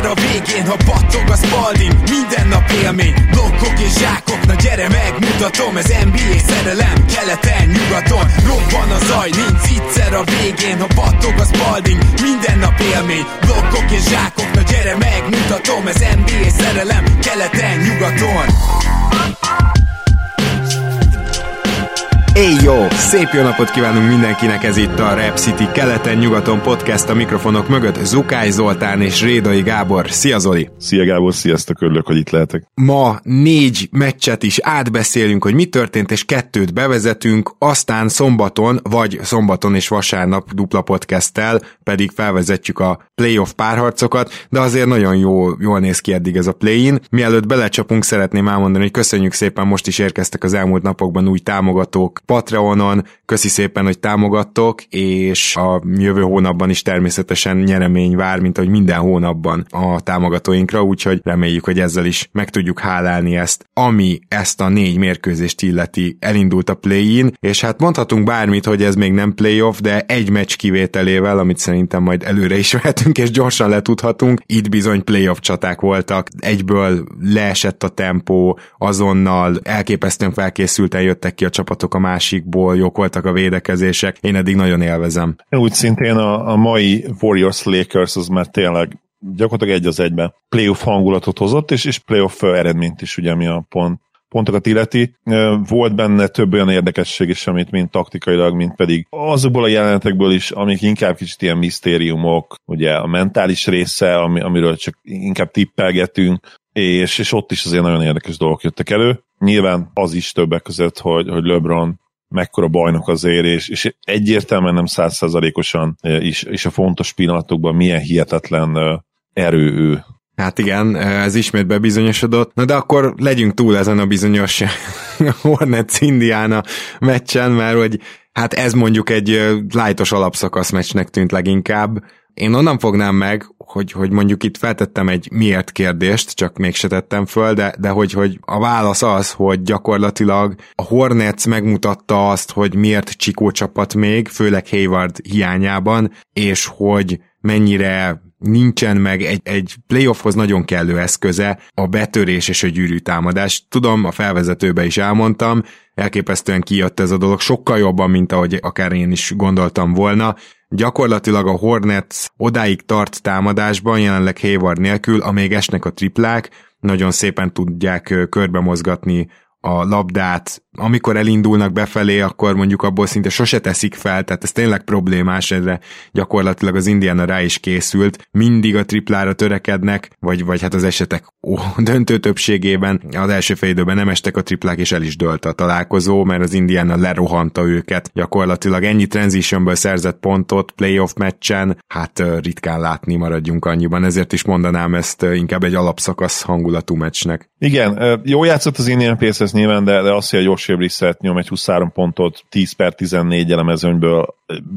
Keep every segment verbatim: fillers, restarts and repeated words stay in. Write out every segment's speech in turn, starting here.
Egyszer a végén, ha battog a Spalding, minden nap élmény, blokkok és zsákok, na gyere megmutatom, ez en bé á szerelem, keleten, nyugaton, robban a zaj, nincs egyszer a végén, ha battog a Spalding, minden nap élmény, blokkok és zsákok, na gyere megmutatom, ez en bé á szerelem, keleten, nyugaton. Éj jó! Szép jó napot kívánunk mindenkinek, ez itt a Rap City keleten-nyugaton podcast, a mikrofonok mögött Zukály Zoltán és Rédai Gábor. Szia Zoli! Szia Gábor, sziasztok, örülök, hogy itt lehetek. Ma négy meccset is átbeszélünk, hogy mi történt, és kettőt bevezetünk, aztán szombaton, vagy szombaton és vasárnap dupla podcasttel pedig felvezetjük a playoff párharcokat, de azért nagyon jó, jól néz ki eddig ez a play-in. Mielőtt belecsapunk, szeretném elmondani, hogy köszönjük szépen, most is érkeztek az elmúlt napokban új támogatók Patreonon, köszi szépen, hogy támogattok, és a jövő hónapban is természetesen nyeremény vár, mint ahogy minden hónapban a támogatóinkra, úgyhogy reméljük, hogy ezzel is meg tudjuk hálálni ezt. Ami ezt a négy mérkőzést illeti, elindult a play-in, és hát mondhatunk bármit, hogy ez még nem playoff, de egy meccs kivételével, amit szerintem majd előre is vehetünk, és gyorsan letudhatunk, itt bizony playoff csaták voltak, egyből leesett a tempó, azonnal elképesztően felkészülten jöttek ki a csapatok a másikból, jók voltak a védekezések, én eddig nagyon élvezem. Úgy szintén a, a mai Warriors Lakers az már tényleg gyakorlatilag egy az egyben playoff hangulatot hozott, és, és playoff eredményt is, ugye, mi a pont, pontokat illeti. Volt benne több olyan érdekesség is, amit mind taktikailag, mint pedig azokból a jelenetekből is, amik inkább kicsit ilyen misztériumok, ugye a mentális része, ami, amiről csak inkább tippelgetünk, és, és ott is azért nagyon érdekes dolgok jöttek elő. Nyilván az is többek között, hogy, hogy LeBron mekkora bajnok azért, és, és egyértelműen nem száz százalékosan is, és a fontos pillanatokban milyen hihetetlen erő ő. Hát igen, ez ismét bebizonyosodott. Na de akkor legyünk túl ezen a bizonyos Hornets-Indiana meccsen, mert hogy hát ez mondjuk egy lájtos alapszakasz meccsnek tűnt leginkább. Én onnan fognám meg, hogy, hogy mondjuk itt feltettem egy miért kérdést, csak még se tettem föl, de, de hogy, hogy a válasz az, hogy gyakorlatilag a Hornets megmutatta azt, hogy miért csikó csapat még, főleg Hayward hiányában, és hogy mennyire nincsen meg egy, egy playoffhoz nagyon kellő eszköze a betörés és a gyűrű támadás. Tudom, a felvezetőben is elmondtam, elképesztően kijött ez a dolog, sokkal jobban, mint ahogy akár én is gondoltam volna. Gyakorlatilag a Hornets odáig tart támadásban, jelenleg Hayward nélkül, amíg esnek a triplák, nagyon szépen tudják körbe mozgatni a labdát, amikor elindulnak befelé, akkor mondjuk abból szinte sose teszik fel, tehát ez tényleg problémás, erre gyakorlatilag az Indiana rá is készült, mindig a triplára törekednek, vagy, vagy hát az esetek ó, döntő többségében az első fél időben nem estek a triplák, és el is dölt a találkozó, mert az Indiana lerohanta őket, gyakorlatilag ennyi transitionből szerzett pontot playoff meccsen, hát ritkán látni, maradjunk annyiban, ezért is mondanám ezt inkább egy alapszakasz hangulatú meccsnek. Igen, jó játszott az Indiana Pacers nyilván, de, de azt, hogy a Joshua Brissett nyom egy huszonhárom pontot, tíz per tizennégy elemezőnyből,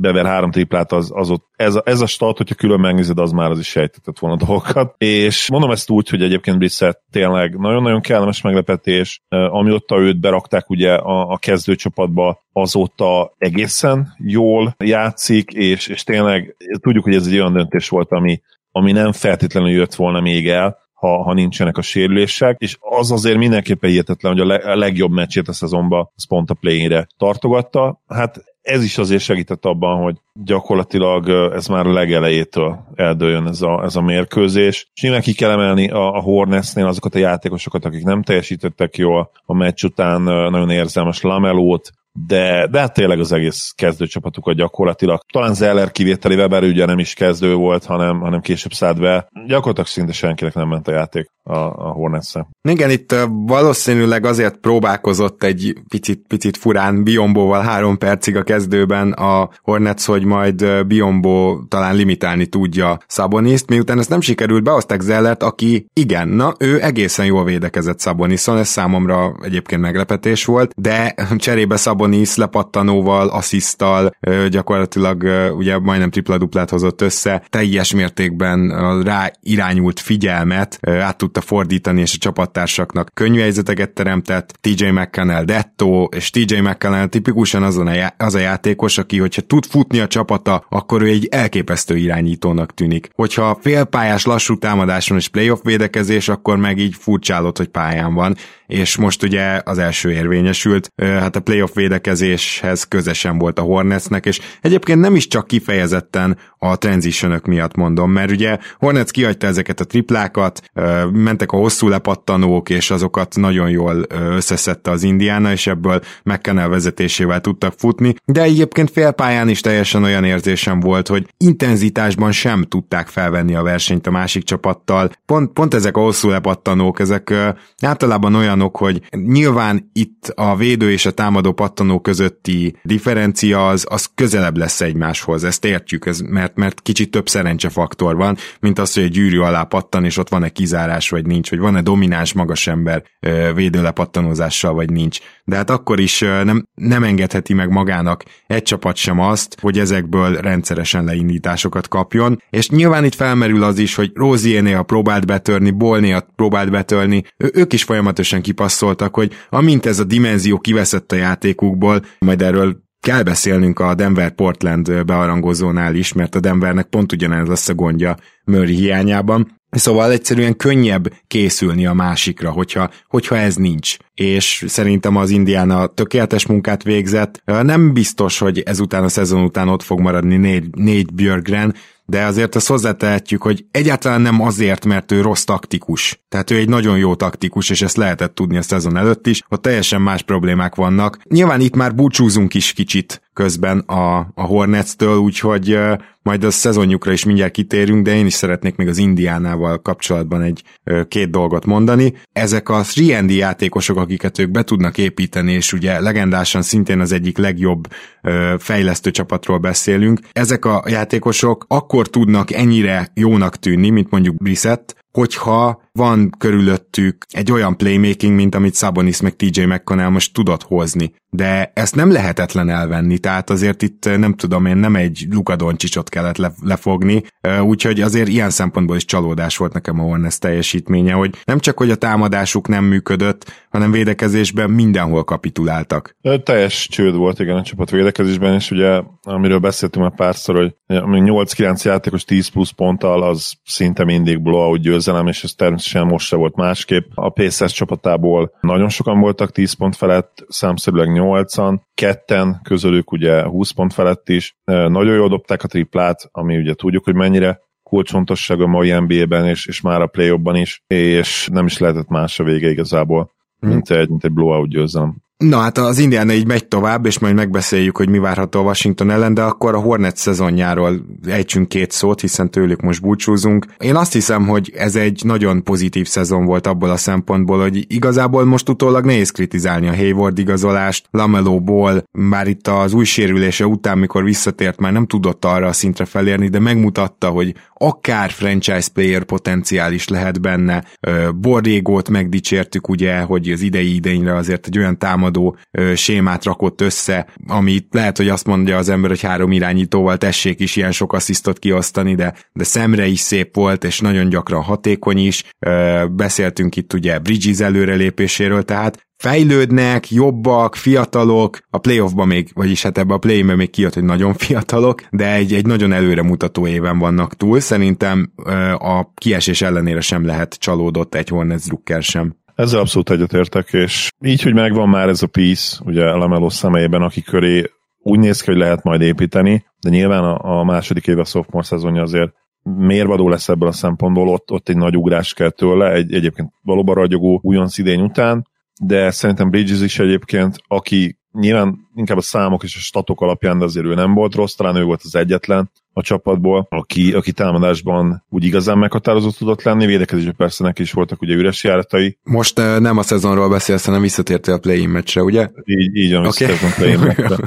bever három triplát, az, az ott, ez, ez a start, hogyha külön megnézed, az már az is sejtetett volna dolgokat. És mondom ezt úgy, hogy egyébként Brissett tényleg nagyon-nagyon kellemes meglepetés, amióta őt berakták ugye a, a kezdőcsapatba, azóta egészen jól játszik, és, és tényleg tudjuk, hogy ez egy olyan döntés volt, ami, ami nem feltétlenül jött volna még el, Ha, ha nincsenek a sérülések, és az azért mindenképpen hihetetlen, hogy a, le, a legjobb meccsét a szezonban az pont a play-inre tartogatta. Hát ez is azért segített abban, hogy gyakorlatilag ez már a legelejétől eldőljön ez a, ez a mérkőzés. És nyilván ki kell emelni a, a Hornetsnél azokat a játékosokat, akik nem teljesítettek jól a meccs után, nagyon érzelmes LaMelót, de, de hát tényleg az egész kezdőcsapatukat gyakorlatilag. Talán Zeller kivételével, bár ugye nem is kezdő volt, hanem, hanem később szállt be. Gyakorlatilag szinte senkinek nem ment a játék a, a Hornets-szel. Igen, itt valószínűleg azért próbálkozott egy picit, picit furán Biyombóval három percig a kezdőben a Hornets, hogy majd Biyombo talán limitálni tudja Saboniszt, miután ezt nem sikerült, behozták Zellert, aki igen, na ő egészen jól védekezett Saboniszon, ez számomra egyébként meglepetés volt, de cserébe Sabonis Sabonis lepattanóval, assziszttal, gyakorlatilag ugye majdnem tripla-duplát hozott össze, teljes mértékben rá irányult figyelmet át tudta fordítani, és a csapattársaknak könnyű helyzeteket teremtett. té jé McConnell dettó, és té jé McConnell tipikusan azon a já- az a játékos, aki, hogyha tud futni a csapata, akkor ő egy elképesztő irányítónak tűnik. Hogyha félpályás lassú támadáson és playoff védekezés, akkor meg így furcsálod, hogy pályán van, és most ugye az első érvényesült, hát a playoff védekezéshez közesen volt a Hornetsnek, és egyébként nem is csak kifejezetten a transitionök miatt mondom, mert ugye Hornets kihagyta ezeket a triplákat, mentek a hosszú lepattanók, és azokat nagyon jól összeszedte az Indiana, és ebből McConnell vezetésével tudtak futni, de egyébként félpályán is teljesen olyan érzésem volt, hogy intenzitásban sem tudták felvenni a versenyt a másik csapattal. Pont, pont ezek a hosszú lepattanók, ezek általában olyanok, hogy nyilván itt a védő és a támadó pattanó közötti differencia az, az közelebb lesz egymáshoz, ezt értjük, ez, mert, mert kicsit több szerencsefaktor van, mint az, hogy egy gyűrű alá pattan, és ott van-e kizárás, vagy nincs, vagy van-e domináns magas ember védőlepattanózással, vagy nincs. De hát akkor is nem, nem engedheti meg magának egy csapat sem azt, hogy ezekből rendszeresen leindításokat kapjon, és nyilván itt felmerül az is, hogy Roziernél próbált betörni, Ballnél próbált betörni, ők is folyamatosan kipasszoltak, hogy amint ez a dimenzió kiveszett a játékukból, majd erről kell beszélnünk a Denver-Portland beharangozónál is, mert a Denvernek pont ugyanez lesz a gondja Murray hiányában. Szóval egyszerűen könnyebb készülni a másikra, hogyha, hogyha ez nincs. És szerintem az Indiana tökéletes munkát végzett. Nem biztos, hogy ezután a szezon után ott fog maradni Nate Bjorkgren, de azért azt hozzátehetjük, hogy egyáltalán nem azért, mert ő rossz taktikus. Tehát ő egy nagyon jó taktikus, és ezt lehetett tudni a szezon előtt is, hogy teljesen más problémák vannak. Nyilván itt már búcsúzunk is kicsit közben a, a Hornets-től, úgyhogy uh, majd a szezonjukra is mindjárt kitérünk, de én is szeretnék még az Indiánával kapcsolatban egy uh, két dolgot mondani. Ezek a három en dé játékosok, akiket ők be tudnak építeni, és ugye legendásan szintén az egyik legjobb uh, fejlesztő csapatról beszélünk. Ezek a játékosok akkor tudnak ennyire jónak tűnni, mint mondjuk Brissett, hogyha van körülöttük egy olyan playmaking, mint amit Sabonis meg té jé McConnell most tudott hozni. De ezt nem lehetetlen elvenni, tehát azért itt nem tudom én, nem egy Luka Doncsicsot kellett lefogni, úgyhogy azért ilyen szempontból is csalódás volt nekem a Hornets teljesítménye, hogy nem csak, hogy a támadásuk nem működött, hanem védekezésben mindenhol kapituláltak. Teljes csőd volt, igen, a csapat védekezésben, és ugye amiről beszéltünk már párszor, hogy nyolc-kilenc játékos tíz plusz ponttal, az szinte mindig blowout győzelem, és ez természetesen most se volt másképp. A Pacers csapatából nagyon sokan voltak tíz pont felett, számszerűleg nyolcan, ketten közülük ugye húsz pont felett is. Nagyon jól dobták a triplát, ami ugye tudjuk, hogy mennyire kulcsfontosság a mai en bé á-ben, és, és már a play-offban is, és nem is lehetett más a vége igazából, hmm. mint egy, mint egy blowout győzelem. Na hát az Indiana így megy tovább, és majd megbeszéljük, hogy mi várható a Washington ellen, de akkor a Hornets szezonjáról ejtsünk két szót, hiszen tőlük most búcsúzunk. Én azt hiszem, hogy ez egy nagyon pozitív szezon volt abból a szempontból, hogy igazából most utólag nehéz kritizálni a Hayward igazolást, LaMelóból, már itt az új sérülése után, mikor visszatért, már nem tudott arra a szintre felérni, de megmutatta, hogy akár franchise player potenciál is lehet benne. Borrégót megdicsértük ugye, hogy az idei idényre azért egy olyan támadó sémát rakott össze, amit lehet, hogy azt mondja az ember, hogy három irányítóval tessék is ilyen sok asszisztot kiosztani, de, de szemre is szép volt, és nagyon gyakran hatékony is. Beszéltünk itt ugye Bridges előrelépéséről, tehát fejlődnek, jobbak, fiatalok, a playoffba még, vagyis hát ebbe a play-inbe még kijött, hogy nagyon fiatalok, de egy, egy nagyon előremutató éven vannak túl. Szerintem a kiesés ellenére sem lehet csalódott egy Hornets drukker sem. Ezzel abszolút egyetértek, és így, hogy megvan már ez a piece, ugye LaMelo személyében, aki köré úgy néz ki, hogy lehet majd építeni, de nyilván a, a második éve a sophomore szezonja azért mérvadó lesz ebből a szempontból, ott, ott egy nagy ugrás kell tőle, egy, egyébként valóban ragyogó újonc idény után, de szerintem Bridges is egyébként, aki nyilván inkább a számok és a statok alapján, de azért ő nem volt rossz, talán ő volt az egyetlen a csapatból, aki, aki támadásban úgy igazán meghatározó tudott lenni, védekezésben persze neki is voltak ugye üres járatai. Most uh, nem a szezonról beszélsz, hanem visszatértél a play-in meccsre, ugye? Így, így van, okay. Visszatértem a play-in meccsre.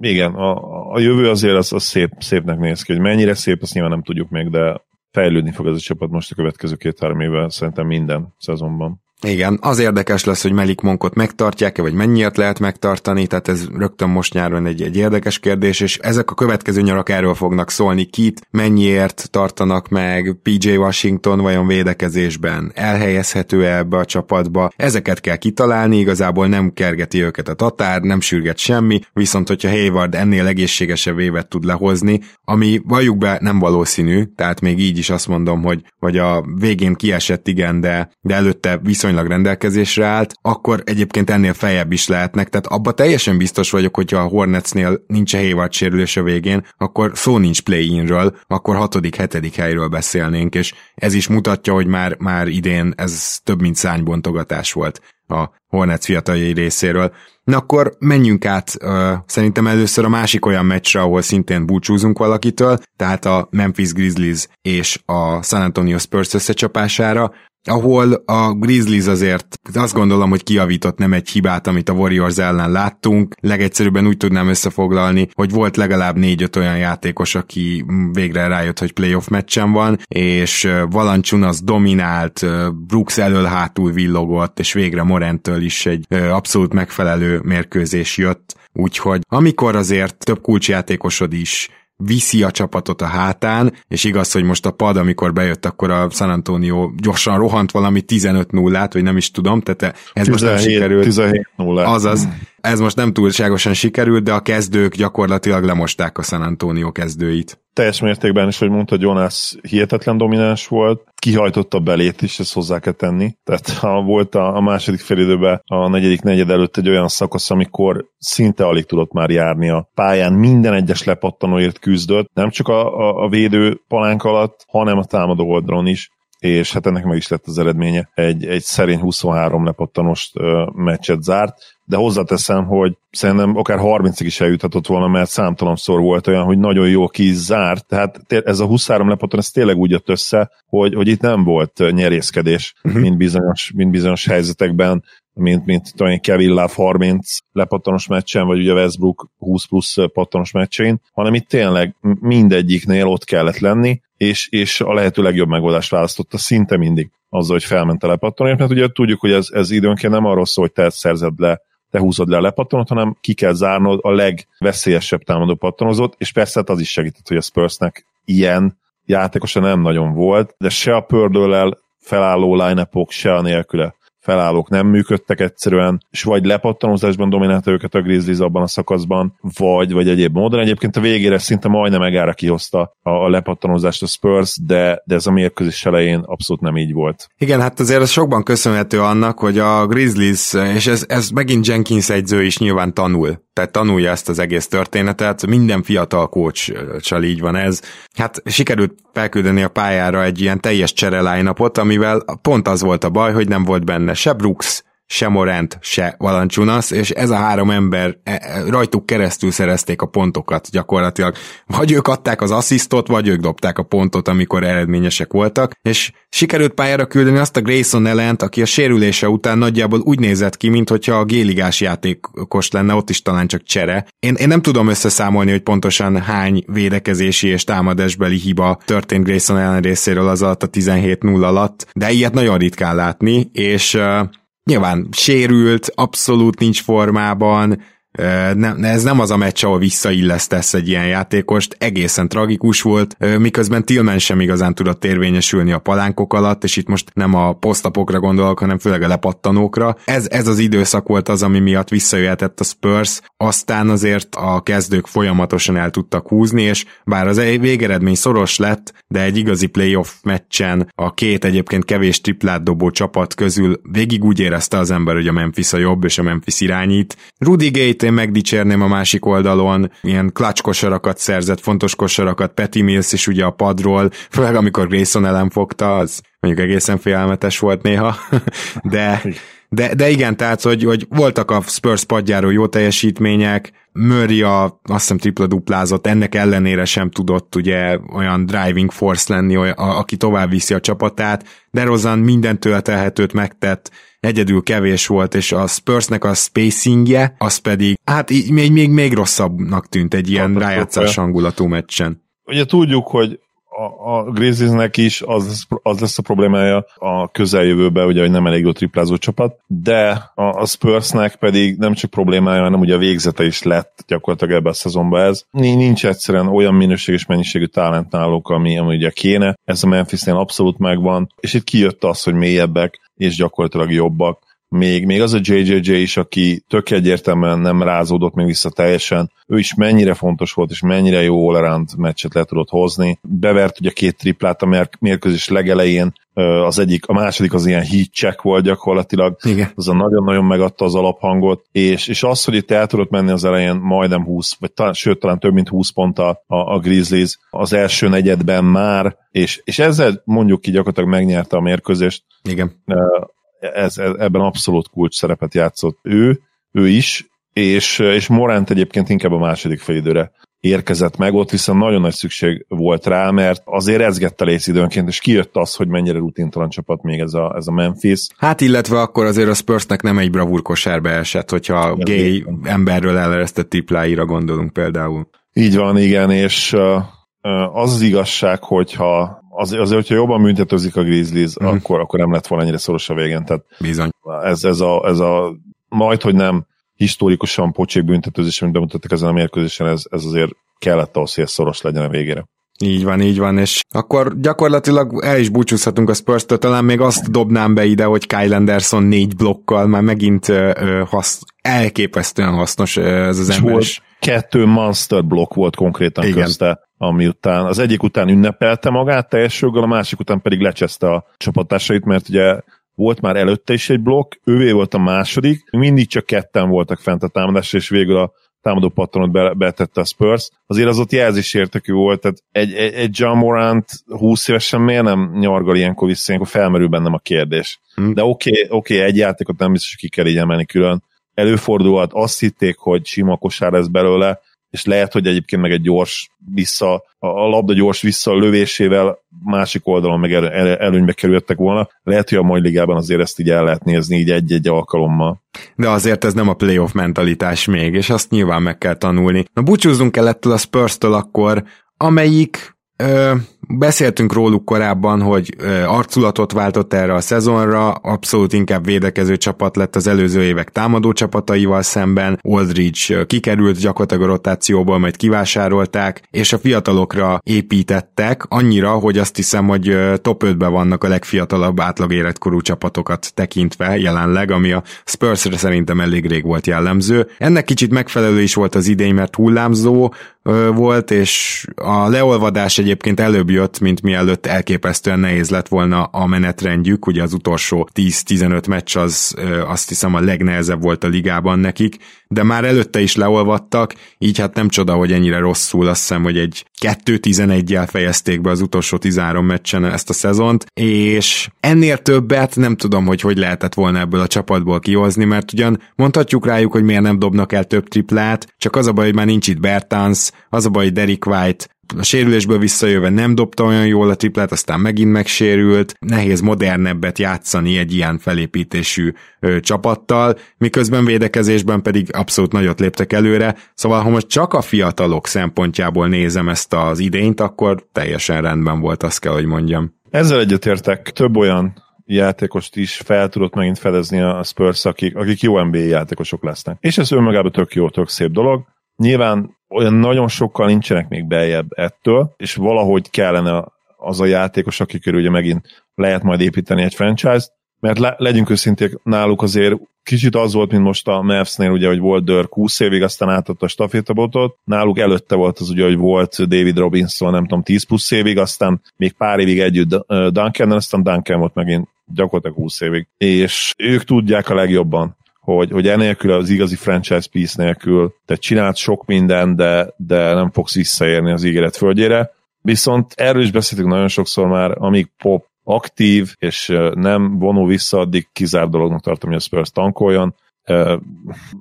Igen, a, a jövő azért az, az szép, szépnek néz ki, hogy mennyire szép, azt nyilván nem tudjuk még, de fejlődni fog ez a csapat most a következő két-három évvel, szerintem minden szezonban. Igen, az érdekes lesz, hogy Malik Monkot megtartják-e, vagy mennyiért lehet megtartani, tehát ez rögtön most nyáron egy, egy érdekes kérdés, és ezek a következő nyarak erről fognak szólni, kit mennyiért tartanak meg, pé jé Washington vajon védekezésben elhelyezhető-e ebbe a csapatba, ezeket kell kitalálni, igazából nem kergeti őket a tatár, nem sürget semmi, viszont hogyha Hayward ennél egészségesebb évet tud lehozni, ami valljuk be nem valószínű, tehát még így is azt mondom, hogy vagy a végén kiesett igen, de, de előtte viszonylag rendelkezésre állt, akkor egyébként ennél feljebb is lehetnek, tehát abba teljesen biztos vagyok, hogyha a Hornetsnél nincs a Hayward sérülés a végén, akkor szó nincs play-inről, akkor hatodik, hetedik helyről beszélnénk, és ez is mutatja, hogy már, már idén ez több mint szánybontogatás volt a Hornets fiataljai részéről. Na akkor menjünk át ö, szerintem először a másik olyan meccsre, ahol szintén búcsúzunk valakitől, tehát a Memphis Grizzlies és a San Antonio Spurs összecsapására, ahol a Grizzlies azért azt gondolom, hogy kijavított nem egy hibát, amit a Warriors ellen láttunk. Legegyszerűbben úgy tudnám összefoglalni, hogy volt legalább négy-öt olyan játékos, aki végre rájött, hogy playoff meccsen van, és Valančiunas dominált, Brooks elől-hátul villogott, és végre Moranttől is egy abszolút megfelelő mérkőzés jött. Úgyhogy amikor azért több kulcsjátékosod is viszi a csapatot a hátán, és igaz, hogy most a pad, amikor bejött, akkor a San Antonio gyorsan rohant valami tizenöt nullát, vagy nem is tudom, tehát ez tizenhét, most nem sikerült. tizenhét nulla. Azaz, ez most nem túlságosan sikerült, de a kezdők gyakorlatilag lemosták a San Antonio kezdőit. Teljes mértékben is, hogy mondta, Jonas hihetetlen domináns volt, kihajtotta belét is, ezt hozzá kell tenni. Tehát ha volt a, a második félidőben a negyedik negyed előtt egy olyan szakasz, amikor szinte alig tudott már járni a pályán, minden egyes lepattanóért küzdött, nem csak a, a, a védő palánk alatt, hanem a támadó oldalon is, és hát ennek meg is lett az eredménye. Egy, egy szerény huszonhárom lepattanos meccset zárt, de hozzáteszem, hogy szerintem akár harmincig is eljuthatott volna, mert számtalanszor volt olyan, hogy nagyon jól ki is zárt, tehát ez a huszonhárom lepaton, ez tényleg úgy jött össze, hogy, hogy itt nem volt nyerészkedés, uh-huh. mint, bizonyos, mint bizonyos helyzetekben, mint, mint talán Kevin Love harminc lepattanos meccsen, vagy ugye Westbrook húsz plusz pattanos meccsein, hanem itt tényleg mindegyiknél ott kellett lenni, és, és a lehető legjobb megoldást választotta szinte mindig azzal, hogy felment a lepattanóért, mert ugye tudjuk, hogy ez, ez időnként nem arról szól, hogy te szerzed le, te húzod le a lepattanót, hanem ki kell zárnod a legveszélyesebb támadó pattanozót, és persze hát az is segített, hogy a Spursnek ilyen játékosa nem nagyon volt, de se a pördöllel felálló line-upok, se a nélküle felállók nem működtek egyszerűen, és vagy lepattanózásban dominálta őket a Grizzlies abban a szakaszban, vagy, vagy egyéb módon. Egyébként a végére szinte majdnem egára kihozta a, a lepattanózást a Spurs, de, de ez a mérkőzés elején abszolút nem így volt. Igen, hát azért ez sokban köszönhető annak, hogy a Grizzlies, és ez, ez megint Jenkins edző is nyilván tanul, tehát tanulja ezt az egész történetet, minden fiatal coachsal így van ez. Hát sikerült felküldeni a pályára egy ilyen teljes csereline-upot, amivel pont az volt a baj, hogy nem volt benne se Brooks, se Morant, se Valančiunas, és ez a három ember rajtuk keresztül szerezték a pontokat gyakorlatilag. Vagy ők adták az asszisztot, vagy ők dobták a pontot, amikor eredményesek voltak, és sikerült pályára küldeni azt a Grayson Allent, aki a sérülése után nagyjából úgy nézett ki, mintha a G-ligás játékos lenne, ott is talán csak csere. Én, én nem tudom összeszámolni, hogy pontosan hány védekezési és támadásbeli hiba történt Grayson Allen részéről az alatt a tizenhét nulla alatt, de ilyet nagyon ritkán látni, és nyilván sérült, abszolút nincs formában, nem, ez nem az a meccs, ahol visszaillesztesz egy ilyen játékost, egészen tragikus volt, miközben Tillman sem igazán tudott érvényesülni a palánkok alatt, és itt most nem a posztapokra gondolok, hanem főleg a lepattanókra. Ez, ez az időszak volt az, ami miatt visszajöhetett a Spurs, aztán azért a kezdők folyamatosan el tudtak húzni, és bár az végeredmény szoros lett, de egy igazi playoff meccsen a két egyébként kevés triplát dobó csapat közül végig úgy érezte az ember, hogy a Memphis a jobb, és a Memphis irányít. Rudy Gay-t én megdicsérném a másik oldalon, ilyen clutch kosarakat szerzett, fontos kosarakat, Patty Mills is ugye a padról, főleg amikor Grayson Allen fogta, az mondjuk egészen félelmetes volt néha, de, de, de igen, tehát, hogy, hogy voltak a Spurs padjáról jó teljesítmények, Murray a, azt hiszem tripla duplázott, ennek ellenére sem tudott ugye olyan driving force lenni, olyan, a, aki tovább viszi a csapatát, de Rozan mindentől telhetőt megtett, egyedül kevés volt, és a Spursnek a spacingje, az pedig hát így még, még, még rosszabbnak tűnt egy ilyen rájátszás hangulatú meccsen. Ugye tudjuk, hogy a, a Grizzliesnek is az, az lesz a problémája a közeljövőben, ugye, hogy nem elég jó triplázó csapat, de a, a Spursnek pedig nem csak problémája, hanem ugye a végzete is lett gyakorlatilag ebben a szezonban ez. Nincs egyszerűen olyan minőség és mennyiségű talent náluk, ami, ami ugye kéne. Ez a Memphisnél abszolút megvan, és itt kijött az, hogy mélyebbek és gyakorlatilag jobbak. Még, még az a jé jé jé is, aki tök egyértelműen nem rázódott még vissza teljesen, ő is mennyire fontos volt, és mennyire jó all-around meccset le tudott hozni. Bevert ugye két triplát a mér- mérkőzés legelején, az egyik, a második az ilyen heat check volt gyakorlatilag, igen. Az a nagyon-nagyon megadta az alaphangot, és, és az, hogy itt el tudott menni az elején majdnem húsz, vagy talán, sőt, talán több mint húsz ponttal a, a Grizzlies az első negyedben már, és, és ezzel mondjuk ki gyakorlatilag megnyerte a mérkőzést. Igen. Uh, Ez, ez, ebben abszolút kulcs szerepet játszott ő, ő is, és, és Morant egyébként inkább a második félidőre érkezett meg, ott viszont nagyon nagy szükség volt rá, mert azért rezgett el időnként, és kijött az, hogy mennyire rutintalan csapat még ez a, ez a Memphis. Hát illetve akkor azért a Spursnek nem egy bravúr kosárba esett, hogyha igen, gay igen. emberről eleresztett tipláira gondolunk például. Így van, igen, és az az igazság, hogyha Az, azért, hogyha jobban büntetőzik a Grizzlies, mm. akkor, akkor nem lett volna ennyire szoros a végén. Tehát bizony. Ez, ez, a, ez a majd, hogy nem historikusan pocsék büntetőzés, amit bemutattak ezen a mérkőzésen, ez, ez azért kellett ahhoz, hogy ez szoros legyen a végére. Így van, így van, és akkor gyakorlatilag el is búcsúzhatunk a Spurs-től, talán még azt dobnám be ide, hogy Kyle Anderson négy blokkal már megint ö, hasz, elképesztően hasznos ez az ember. Kettő monster blokk volt konkrétan igen. közte, ami után, az egyik után ünnepelte magát teljes joggal, a másik után pedig lecseszte a csapattársait, mert ugye volt már előtte is egy blokk, ővé volt a második, mindig csak ketten voltak fent a támadásra, és végül a támadó patronot betette a Spurs. Azért az ott jelzésértekű volt, tehát egy, egy, egy Ja Morant húsz évesen miért nem nyargal ilyenkor vissza, ilyenkor felmerül bennem a kérdés. Hmm. De oké, okay, oké, okay, egy játékot nem biztos, hogy ki kell így emelni külön. Előfordulhat, azt hitték, hogy sima kosár lesz belőle, és lehet, hogy egyébként meg egy gyors vissza, a labda gyors vissza lövésével másik oldalon meg előnybe kerültek volna. Lehet, hogy a mai ligában azért ezt így el lehet nézni így egy-egy alkalommal. De azért ez nem a playoff mentalitás még, és azt nyilván meg kell tanulni. Na búcsúzzunk el ettől a Spurs-től akkor, amelyik... Ö, beszéltünk róluk korábban, hogy ö, arculatot váltott erre a szezonra, abszolút inkább védekező csapat lett az előző évek támadó csapataival szemben, Aldridge kikerült gyakorlatilag a rotációból, majd kivásárolták, és a fiatalokra építettek, annyira, hogy azt hiszem, hogy ö, top ötben vannak a legfiatalabb átlag életkorú csapatokat tekintve jelenleg, ami a Spursre szerintem elég rég volt jellemző. Ennek kicsit megfelelő is volt az idény, mert hullámzó ö, volt, és a leolvadás egyébként előbb jött, mint mielőtt elképesztően nehéz lett volna a menetrendjük, ugye az utolsó tíz-tizenöt meccs az ö, azt hiszem a legnehezebb volt a ligában nekik, de már előtte is leolvadtak, így hát nem csoda, hogy ennyire rosszul, azt hiszem, hogy egy kettő tizeneggyel fejezték be az utolsó tizenhárom meccsen ezt a szezont, és ennél többet nem tudom, hogy hogy lehetett volna ebből a csapatból kihozni, mert ugyan mondhatjuk rájuk, hogy miért nem dobnak el több triplát, csak az a baj, hogy már nincs itt Bertans, az a baj, hogy Derek White a sérülésből visszajöve nem dobta olyan jól a triplát, aztán megint megsérült, nehéz modernebbet játszani egy ilyen felépítésű ö, csapattal, miközben védekezésben pedig abszolút nagyot léptek előre, szóval ha most csak a fiatalok szempontjából nézem ezt az idényt, akkor teljesen rendben volt, azt kell, hogy mondjam. Ezzel egyetértek, több olyan játékost is fel tudott megint fedezni a Spurs, akik, akik jó en bé á játékosok lesznek. És ez önmagában tök jó, tök szép dolog. Nyilván olyan nagyon sokkal nincsenek még beljebb ettől, és valahogy kellene az a játékos, aki körül ugye megint lehet majd építeni egy franchise-t, mert le, legyünk őszinték, náluk azért kicsit az volt, mint most a Mavs-nél, ugye, hogy volt Dirk húsz évig, aztán átadta a stafétabotot, náluk előtte volt az ugye, hogy volt David Robinson, nem tudom, tíz plusz évig, aztán még pár évig együtt Duncannel, aztán Duncan volt megint gyakorlatilag húsz évig, és ők tudják a legjobban, hogy, hogy enélkül az igazi franchise piece nélkül te csinált sok minden, de, de nem fogsz visszaérni az ígéret földjére. Viszont erről is beszéltünk nagyon sokszor már, amíg Pop aktív, és nem vonul vissza, addig kizár dolognak tartom, hogy a Spurs tankoljon.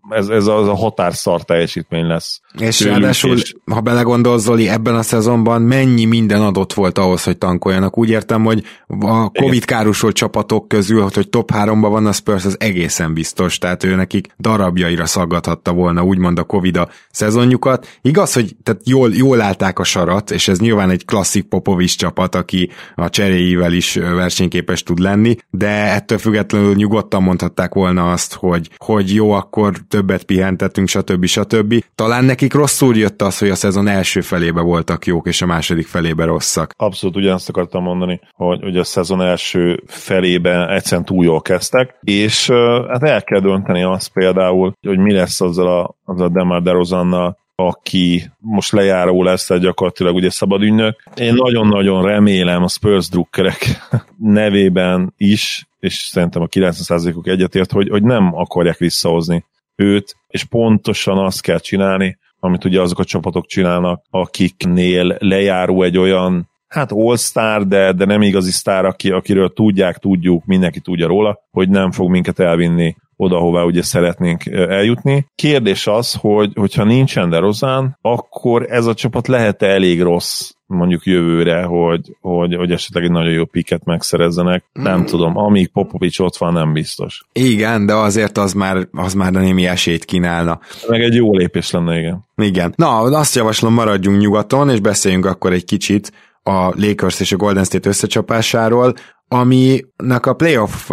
ez, ez az a határszar teljesítmény lesz. És tőlük, ráadásul, és... ha belegondolsz, Zoli, ebben a szezonban mennyi minden adott volt ahhoz, hogy tankoljanak. Úgy értem, hogy a Covid károsolt csapatok közül, hogy top háromban van a Spurs, az egészen biztos, tehát ő nekik darabjaira szaggathatta volna, úgymond a Covid a szezonjukat. Igaz, hogy tehát jól, jól állták a sarat, és ez nyilván egy klasszik Popovics csapat, aki a cseréivel is versenyképes tud lenni, de ettől függetlenül nyugodtan mondhatták volna azt, hogy hogy jó, akkor többet pihentettünk, stb. stb. Talán nekik rosszul jött az, hogy a szezon első felébe voltak jók, és a második felébe rosszak. Abszolút ugyanazt akartam mondani, hogy, hogy a szezon első felébe egyszerűen túl jól kezdtek, és hát el kell dönteni azt például, hogy mi lesz azzal a, azzal a Demar DeRozannal, aki most lejáró lesz, tehát gyakorlatilag ugye szabad ügynök. Én nagyon-nagyon remélem a Spurs drukkerek nevében is, és szerintem a kilencven százalékuk egyetért, hogy, hogy nem akarják visszahozni őt, és pontosan azt kell csinálni, amit ugye azok a csapatok csinálnak, akiknél lejáró egy olyan, hát all-star, de, de nem igazi sztár, aki, akiről tudják, tudjuk, mindenki tudja róla, hogy nem fog minket elvinni oda, hová ugye szeretnénk eljutni. Kérdés az, hogy hogyha nincsen DeRozan, akkor ez a csapat lehet-e elég rossz mondjuk jövőre, hogy, hogy, hogy esetleg egy nagyon jó picket megszerezzenek. Mm. Nem tudom, amíg Popovics ott van, nem biztos. Igen, de azért az már, az már némi esélyt kínálna. Meg egy jó lépés lenne, igen. Igen. Na, azt javaslom, maradjunk nyugaton, és beszéljünk akkor egy kicsit a Lakers és a Golden State összecsapásáról, aminek a playoff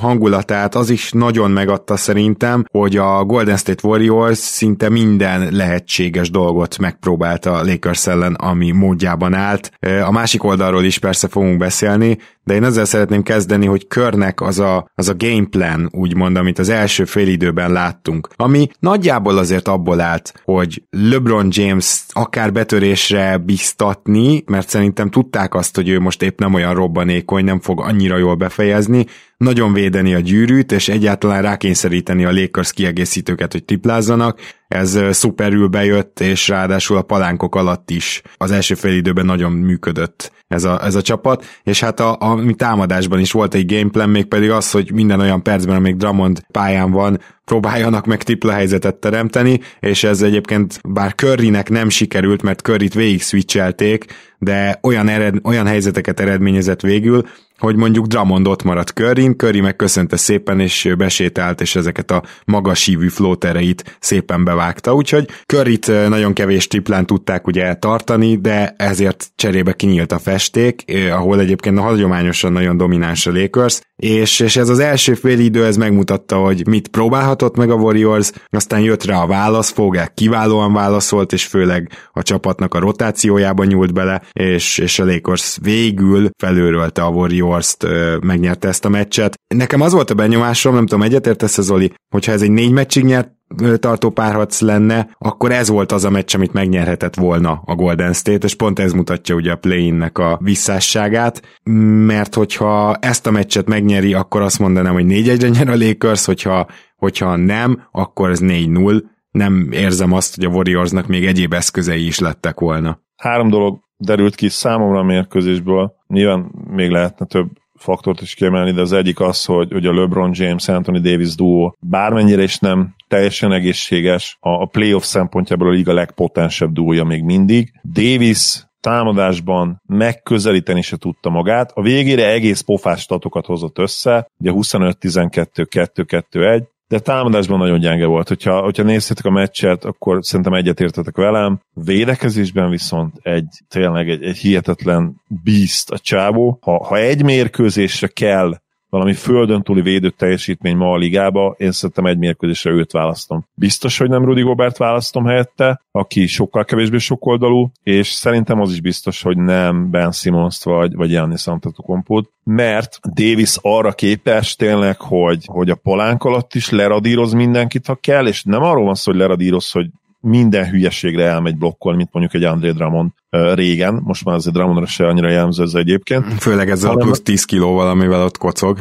hangulatát az is nagyon megadta szerintem, hogy a Golden State Warriors szinte minden lehetséges dolgot megpróbálta a Lakers ellen, ami módjában állt. A másik oldalról is persze fogunk beszélni, de én ezzel szeretném kezdeni, hogy Currynek az a, az a game plan, úgymond, amit az első fél időben láttunk, ami nagyjából azért abból állt, hogy LeBron James akár betörésre bíztatni, mert szerintem tudták azt, hogy ő most épp nem olyan robbanékony, nem fog annyira jól befejezni, nagyon védeni a gyűrűt, és egyáltalán rákényszeríteni a Lakers kiegészítőket, hogy triplázzanak. Ez szuperül bejött, és ráadásul a palánkok alatt is az első fél időben nagyon működött ez a, ez a csapat, és hát a, a támadásban is volt egy gameplan, mégpedig az, hogy minden olyan percben, amíg Drummond pályán van, próbáljanak meg tripla helyzetet teremteni, és ez egyébként bár Currynek nem sikerült, mert Curryt végig switchelték, de olyan, ered, olyan helyzeteket eredményezett végül, hogy mondjuk Drummond ott maradt Curryn, Curry megköszönte szépen, és besétált, és ezeket a magas hívű flótereit szépen bevágta, úgyhogy Curryt nagyon kevés triplán tudták ugye tartani, de ezért cserébe kinyílt a festék, ahol egyébként hagyományosan nagyon domináns a Lakers, és, és ez az első fél idő, ez megmutatta, hogy mit próbálhatott meg a Warriors, aztán jött rá a válasz, Fogel kiválóan válaszolt, és főleg a csapatnak a rotációjába nyúlt bele, és, és a Lakers végül felőrölte a Warriors, megnyerte ezt a meccset. Nekem az volt a benyomásom, nem tudom, egyetértesz-e, Zoli, hogyha ez egy négy meccsig nyert tartó párharc lenne, akkor ez volt az a meccs, amit megnyerhetett volna a Golden State, és pont ez mutatja ugye a play-innek a visszásságát, mert hogyha ezt a meccset megnyeri, akkor azt mondanám, hogy négy egyre nyer a Lakers, hogyha, hogyha nem, akkor ez négy null. Nem érzem azt, hogy a Warriorsnak még egyéb eszközei is lettek volna. Három dolog derült ki számomra a mérkőzésből. Nyilván még lehetne több faktort is kiemelni, de az egyik az, hogy, hogy a LeBron James, Anthony Davis duó bármennyire is nem teljesen egészséges, a, a playoff szempontjából a liga legpotensebb duója még mindig. Davis támadásban megközelíteni se tudta magát, a végére egész pofás statokat hozott össze, ugye huszonöt tizenkettő kettő kettő egy, de támadásban nagyon gyenge volt. Hogyha, hogyha néztétek a meccset, akkor szerintem egyetértetek velem. Védekezésben viszont egy tényleg egy, egy hihetetlen bízt a csávó. Ha, ha egy mérkőzésre kell valami földön túli védő teljesítmény ma a ligába, én szerintem egy mérkőzésre őt választom. Biztos, hogy nem Rudy Gobert választom helyette, aki sokkal kevésbé sokoldalú, és szerintem az is biztos, hogy nem Ben Simmons-t vagy, vagy Giannis Antetokounmpót, mert Davis arra képes tényleg, hogy, hogy a palánk alatt is leradíroz mindenkit, ha kell, és nem arról van szó, hogy leradíroz, hogy minden hülyeségre elmegy blokkol, mint mondjuk egy André Drummond régen, most már azért Drummondra se annyira jellemző ez egyébként. Főleg ezzel hanem... a plusz tíz kilóval, amivel ott kocog.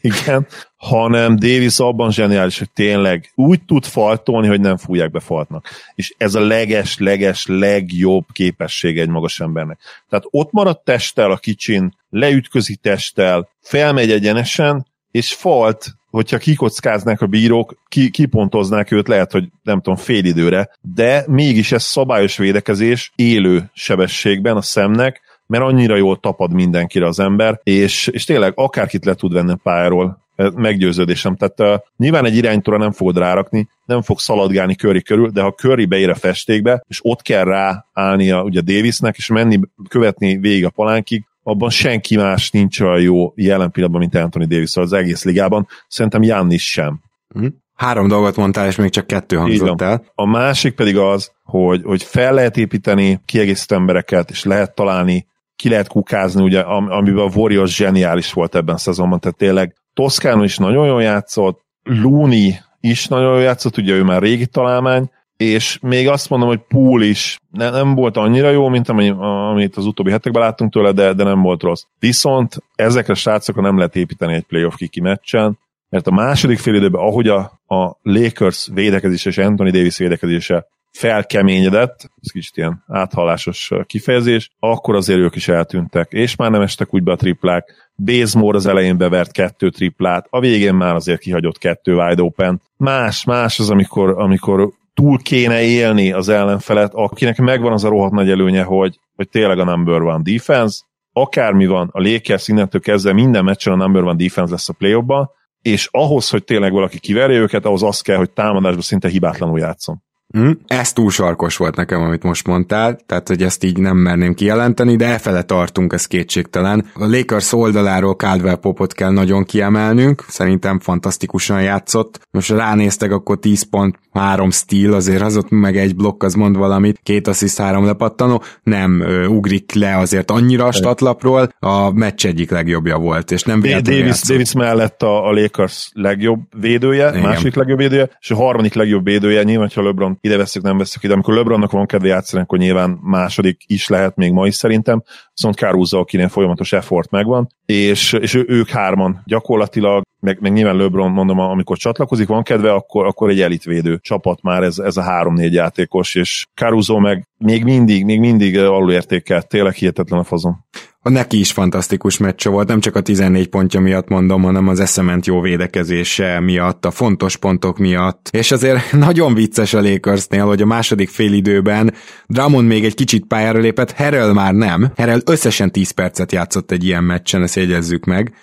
Igen, hanem Davis abban zseniális, hogy tényleg úgy tud faltolni, hogy nem fújják be faltnak. És ez a leges-leges legjobb képessége egy magas embernek. Tehát ott maradt testtel a kicsin, leütközi testtel, felmegy egyenesen, és falt hogyha kikockáznák a bírók, ki, kipontoznák őt, lehet, hogy nem tudom, fél időre, de mégis ez szabályos védekezés élő sebességben a szemnek, mert annyira jól tapad mindenkire az ember, és, és tényleg akárkit le tud venni a pályáról, meggyőződésem. Tehát uh, nyilván egy iránytóra nem fogod rárakni, nem fog szaladgálni Curry körül, de ha Curry beír a festékbe, és ott kell ráállnia ugye Davisnek, és menni, követni végig a palánkig, abban senki más nincs olyan jó jelen pillanatban, mint Anthony Davis az egész ligában. Szerintem Giannis sem. Mm-hmm. Három dolgot mondtál, és még csak kettő hangzott el. A másik pedig az, hogy, hogy fel lehet építeni kiegészítő embereket, és lehet találni, ki lehet kukázni, ugye, am- amiben a Warriors zseniális volt ebben a szezonban, tehát tényleg Toscano is nagyon jól játszott, Looney is nagyon jól játszott, ugye ő már régi találmány, és még azt mondom, hogy Poole is ne, nem volt annyira jó, mint amit az utóbbi hetekben láttunk tőle, de, de nem volt rossz. Viszont ezekre a srácokra nem lehet építeni egy playoff kiki meccsen, mert a második fél időben, ahogy a, a Lakers védekezése és Anthony Davis védekezése felkeményedett, ez kicsit ilyen áthallásos kifejezés, akkor azért ők is eltűntek, és már nem estek úgy be a triplák. Bazemore az elején bevert kettő triplát, a végén már azért kihagyott kettő wide open. Más, más az, amikor, amikor túl kéne élni az ellenfelet, akinek megvan az a rohadt nagy előnye, hogy, hogy tényleg a number one defense, akármi van, a Lakers innentől kezdve minden meccsen a number one defense lesz a play-offban, és ahhoz, hogy tényleg valaki kiverje őket, ahhoz az kell, hogy támadásban szinte hibátlanul játszom. Mm. Ez túl sarkos volt nekem, amit most mondtál, tehát hogy ezt így nem merném kijelenteni, de efele tartunk, ez kétségtelen. A Lakers oldaláról Caldwell Popot kell nagyon kiemelnünk, szerintem fantasztikusan játszott. Most ránéztek, akkor tíz pont, három steal, azért az ott meg egy blokk, az mond valamit, két assziszt, három lepattanó, nem ö, ugrik le azért annyira a statlapról, a meccs egyik legjobbja volt, és nem véletlenül Davis, Davis mellett a, a Lakers legjobb védője, igen. Másik legjobb védője, és a harmadik legjobb védője, nyilván, ha LeBron ide veszük, nem veszük ide. Amikor LeBronnak van kedve játszani, akkor nyilván második is lehet még ma is szerintem, viszont Caruso, akinél folyamatos effort megvan, és, és ő, ők hárman gyakorlatilag, meg, meg nyilván LeBron, mondom, amikor csatlakozik, van kedve, akkor, akkor egy elitvédő csapat már ez, ez a három-négy játékos, és Caruso meg még mindig, még mindig alulértékelt, tényleg hihetetlen a fazon. Neki is fantasztikus meccse volt, nem csak a tizennégy pontja miatt mondom, hanem az eszement jó védekezése miatt, a fontos pontok miatt, és azért nagyon vicces a Lakersnél, hogy a második fél időben Drummond még egy kicsit pályára lépett, Harrell már nem, Harrell összesen tíz percet játszott egy ilyen meccsen, ezt jegyezzük meg.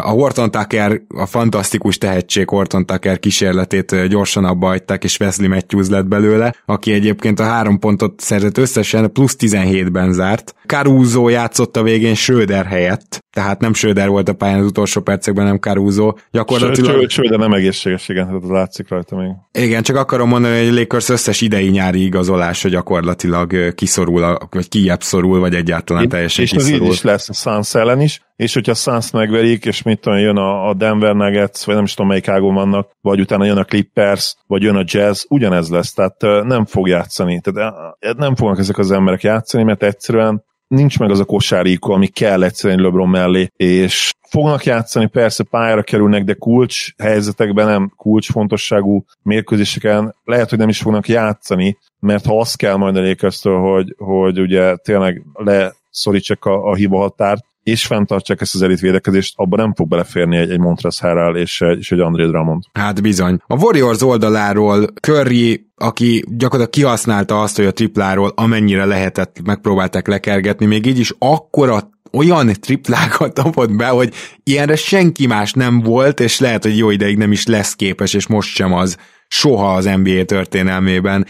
A Horton Tucker, a fantasztikus tehetség Horton Tucker kísérletét gyorsan abba hagyták, és Wesley Matthews lett belőle, aki egyébként a három pontot szerzett összesen, plusz tizenhétben zárt. Caruso játszott a végén Schröder helyett, tehát nem Schröder volt a pályán az utolsó percekben, nem Caruso. Gyakorlatilag... Schröder nem egészséges, igen, tehát látszik rajta még. Igen, csak akarom mondani, hogy a Lakers összes idei nyári igazolása gyakorlatilag kiszorul, vagy kijebb szorul, vagy egyáltalán teljesen kiszorul. És ez így is lesz a Suns ellen is, és hogyha Suns megverik, és mit tudom, jön a Denver Nuggets, vagy nem is tudom, melyik ágon vannak, vagy utána jön a Clippers, vagy jön a Jazz, ugyanez lesz, tehát nem fog játszani. Tehát nem fognak ezek az emberek játszani, mert egyszerűen nincs meg az a kosárikó, ami kell egyszerűen LeBron mellé, és fognak játszani, persze pályára kerülnek, de kulcs helyzetekben nem, kulcsfontosságú mérkőzéseken lehet, hogy nem is fognak játszani, mert ha azt kell majd a Lakerstől, hogy, hogy ugye tényleg leszorítsák a, a hiba határt, és fenntartsák ezt az elitvédekezést, abban nem fog beleférni egy, egy Montrezl Harrell és egy, és egy André Drummond. Hát bizony. A Warriors oldaláról Curry, aki gyakorlatilag kihasználta azt, hogy a tripláról amennyire lehetett, megpróbálták lekergetni, még így is akkora olyan triplákat dobott be, hogy ilyenre senki más nem volt, és lehet, hogy jó ideig nem is lesz képes, és most sem az soha az en bé á történelmében.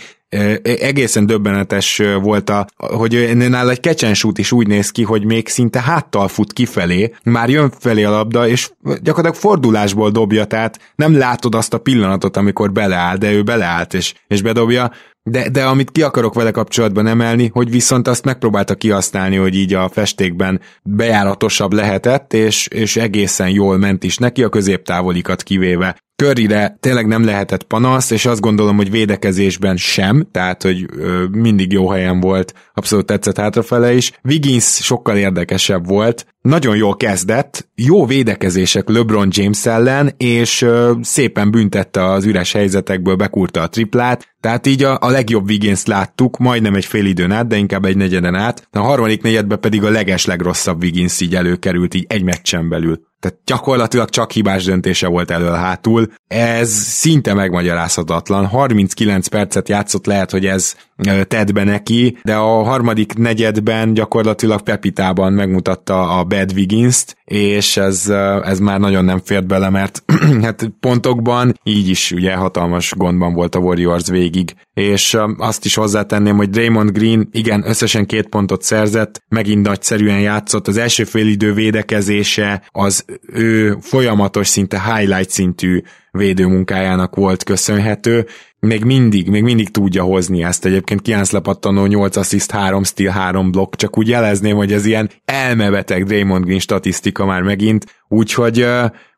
Egészen döbbenetes volt, a, hogy nála egy kecsensút is úgy néz ki, hogy még szinte háttal fut kifelé, már jön felé a labda, és gyakorlatilag fordulásból dobja, tehát nem látod azt a pillanatot, amikor beleáll, de ő beleállt és, és bedobja. De, de amit ki akarok vele kapcsolatban emelni, hogy viszont azt megpróbálta kihasználni, hogy így a festékben bejáratosabb lehetett, és, és egészen jól ment is neki, a középtávolikat kivéve. Curryre tényleg nem lehetett panasz, és azt gondolom, hogy védekezésben sem, tehát, hogy ö, mindig jó helyen volt, abszolút tetszett hátrafele is. Wiggins sokkal érdekesebb volt, Nagyon jól kezdett, jó védekezések LeBron James ellen, és ö, szépen büntette az üres helyzetekből, bekúrta a triplát, tehát így a, a legjobb Wiggins-t láttuk, majdnem egy fél időn át, de inkább egy negyeden át, a harmadik negyedben pedig a legeslegrosszabb Wiggins így előkerült, így egy meccsen belül. Tehát gyakorlatilag csak hibás döntése volt elől hátul. Ez szinte megmagyarázhatatlan. harminckilenc percet játszott, lehet, hogy ez tett be neki, de a harmadik negyedben gyakorlatilag Pepitában megmutatta a Bad Wiggins-t, és ez, ez már nagyon nem fért bele, mert hát pontokban így is ugye hatalmas gondban volt a Warriors végig. És azt is hozzátenném, hogy Draymond Green igen, összesen két pontot szerzett, megint nagyszerűen játszott, az első félidő védekezése az ő folyamatos, szinte highlight szintű védőmunkájának volt köszönhető, még mindig, még mindig tudja hozni ezt egyébként, kilenc lepattanó, nyolc assziszt, három steal, három blokk, csak úgy jelezném, hogy ez ilyen elmebeteg Draymond Green statisztika már megint, úgyhogy,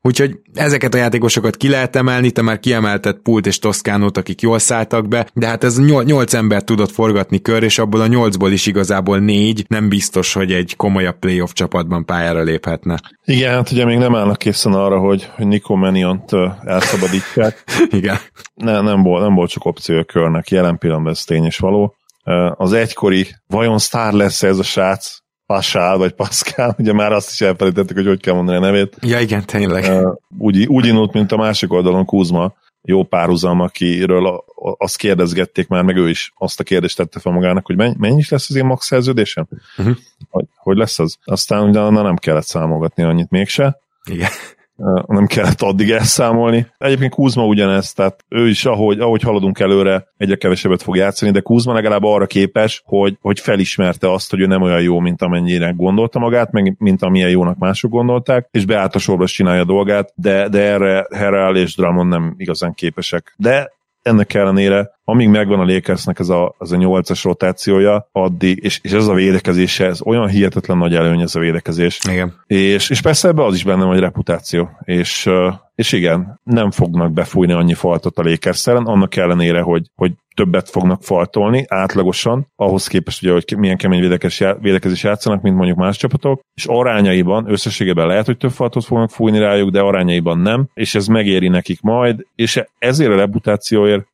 úgyhogy ezeket a játékosokat ki lehet emelni, te már kiemeltett Pult és Toszkánót, akik jól szálltak be, de hát ez nyolc ember tudott forgatni kör, és abból a nyolcból is igazából négy, nem biztos, hogy egy komolyabb playoff csapatban pályára léphetne. Igen, hát ugye még nem állnak készen arra, hogy, hogy Nico Manniont elszabadítják. Igen. Ne, nem volt, nem volt csak opció a körnek, jelen pillanatban ez tény és való. Az egykori, vajon sztár lesz ez a srác? Pascal vagy Pascal, ugye már azt is elfelejtettük, hogy hogy kell mondani a nevét. Ja igen, tényleg. Úgy, úgy indult, mint a másik oldalon Kuzma, jó párhuzam, akiről azt kérdezgették már, meg ő is azt a kérdést tette fel magának, hogy mennyi is lesz az én max szerződésem? Uh-huh. Hogy, hogy lesz az? Aztán ugye na, nem kellett számolgatni annyit mégse. Igen. Nem kellett addig elszámolni. Egyébként Kuzma ugyanez, tehát ő is, ahogy, ahogy haladunk előre, egyre kevesebbet fog játszani, de Kuzma legalább arra képes, hogy, hogy felismerte azt, hogy ő nem olyan jó, mint amennyire gondolta magát, meg mint amilyen jónak mások gondolták, és beállt a sorba, csinálja a dolgát, de, de erre Harrell és Drummond nem igazán képesek. De ennek ellenére, amíg megvan a Lakersnek ez a, az a nyolcas rotációja, addig, és, és ez a védekezése, ez olyan hihetetlen nagy előny ez a védekezés. Igen. És, és persze ebben az is benne van, reputáció. És, és igen, nem fognak befújni annyi faltot a Lakers ellen, annak ellenére, hogy, hogy többet fognak faltolni átlagosan, ahhoz képest ugye, hogy milyen kemény védekezés játszanak, mint mondjuk más csapatok, és arányaiban, összességében lehet, hogy több faltot fognak fújni rájuk, de arányaiban nem, és ez megéri nekik majd, és ezért a reputációért,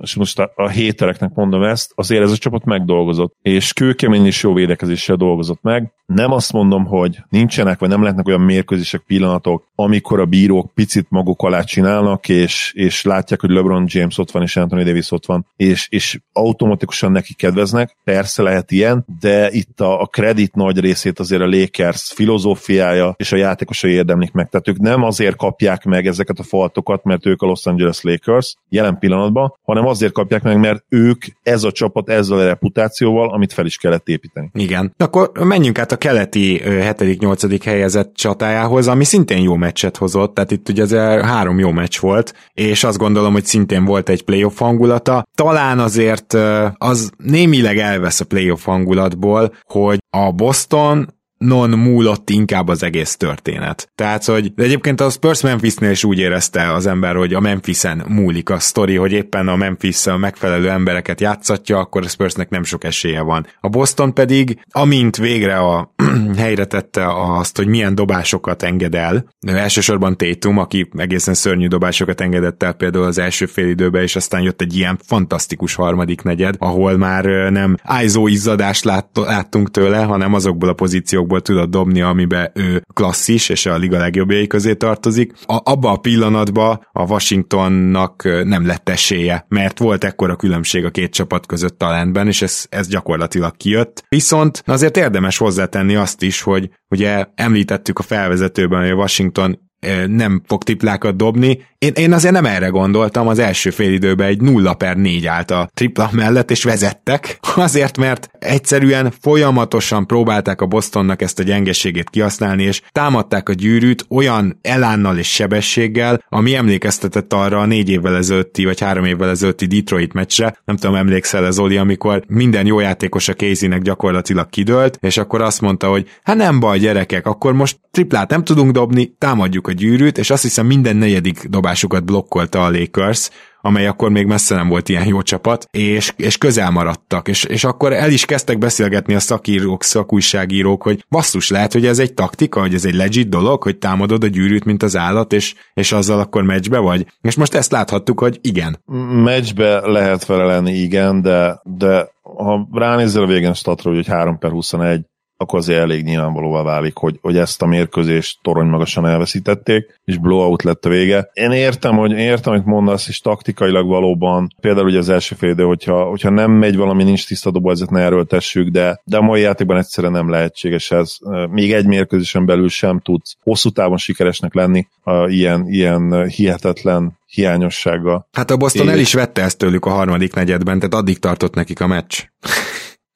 és most a hétereknek mondom ezt, azért ez a csapat megdolgozott, és kőkemény és jó védekezéssel dolgozott meg. Nem azt mondom, hogy nincsenek, vagy nem lehetnek olyan mérkőzések, pillanatok, amikor a bírók picit maguk alá csinálnak, és, és látják, hogy LeBron James ott van, és Anthony Davis ott van, és, és automatikusan neki kedveznek, persze lehet ilyen, de itt a, a kredit nagy részét azért a Lakers filozófiája és a játékosai érdemlik meg. Tehát ők nem azért kapják meg ezeket a faltokat, mert ők a Los Angeles Lakers jelen pillanatban, hanem azért kapják meg, mert ők, ez a csapat ezzel a reputációval, amit fel is kellett építeni. Igen. Akkor menjünk át a keleti hetedik-nyolcadik helyezett csatájához, ami szintén jó meccset hozott, tehát itt ugye ez három jó meccs volt, és azt gondolom, hogy szintén volt egy playoff hangulata. Talán azért az némileg elvesz a playoff hangulatból, hogy a Boston non múlott inkább az egész történet. Tehát, hogy de egyébként a Spurs Memphisnél is úgy érezte az ember, hogy a Memphisen múlik a sztori, hogy éppen a Memphis a megfelelő embereket játszatja, akkor a Spursnek nem sok esélye van. A Boston pedig, amint végre a helyre tette azt, hogy milyen dobásokat enged el, elsősorban Tatum, aki egészen szörnyű dobásokat engedett el például az első fél időben, és aztán jött egy ilyen fantasztikus harmadik negyed, ahol már nem ájzó izzadást lát, láttunk tőle, hanem azokból a pozíciók tudott dobni, amiben ő klasszis, és a liga legjobbjai közé tartozik. A, abba a pillanatban a Washingtonnak nem lett esélye, mert volt ekkora különbség a két csapat között talentben, és ez, ez gyakorlatilag kijött. Viszont azért érdemes hozzátenni azt is, hogy ugye említettük a felvezetőben, hogy a Washington nem fog triplákat dobni. Én, én azért nem erre gondoltam, az első fél időben egy nulla per négy állt a tripla mellett, és vezettek, azért, mert egyszerűen folyamatosan próbálták a Bostonnak ezt a gyengeségét kihasználni, és támadták a gyűrűt olyan elánnal és sebességgel, ami emlékeztetett arra a négy évvel ezelőtti, vagy három évvel ezelőtti Detroit meccsre, nem tudom, emlékszel-e Zoli, amikor minden jó játékos a Caseynek gyakorlatilag kidőlt, és akkor azt mondta, hogy hát nem baj gyerekek, akkor most triplát nem tudunk dobni, támadjuk a gyűrűt, és azt hiszem minden negyedik dobásukat blokkolta a Lakers, amely akkor még messze nem volt ilyen jó csapat, és, és közel maradtak. És, és akkor el is kezdtek beszélgetni a szakírók, szakújságírók, hogy basszus, lehet, hogy ez egy taktika, hogy ez egy legit dolog, hogy támadod a gyűrűt, mint az állat, és, és azzal akkor meccsbe vagy. És most ezt láthattuk, hogy igen. Meccsbe lehet vele lenni, igen, de, de ha ránézel a végén statra, hogy három per huszonegy, akkor azért elég nyilvánvalóvá válik, hogy, hogy ezt a mérkőzést toronymagasan elveszítették, és blowout lett a vége. Én értem, hogy értem, amit mondasz, és taktikailag valóban, például ugye az első fél idő, hogyha, hogyha nem megy valami, nincs tiszta dobóhelyzet, ne erőltessük, de, de a mai játékban egyszerűen nem lehetséges ez. Még egy mérkőzésen belül sem tudsz hosszú távon sikeresnek lenni a ilyen, ilyen hihetetlen hiányossággal. Hát a Boston és... el is vette ezt tőlük a harmadik negyedben, tehát addig tartott nekik a meccs.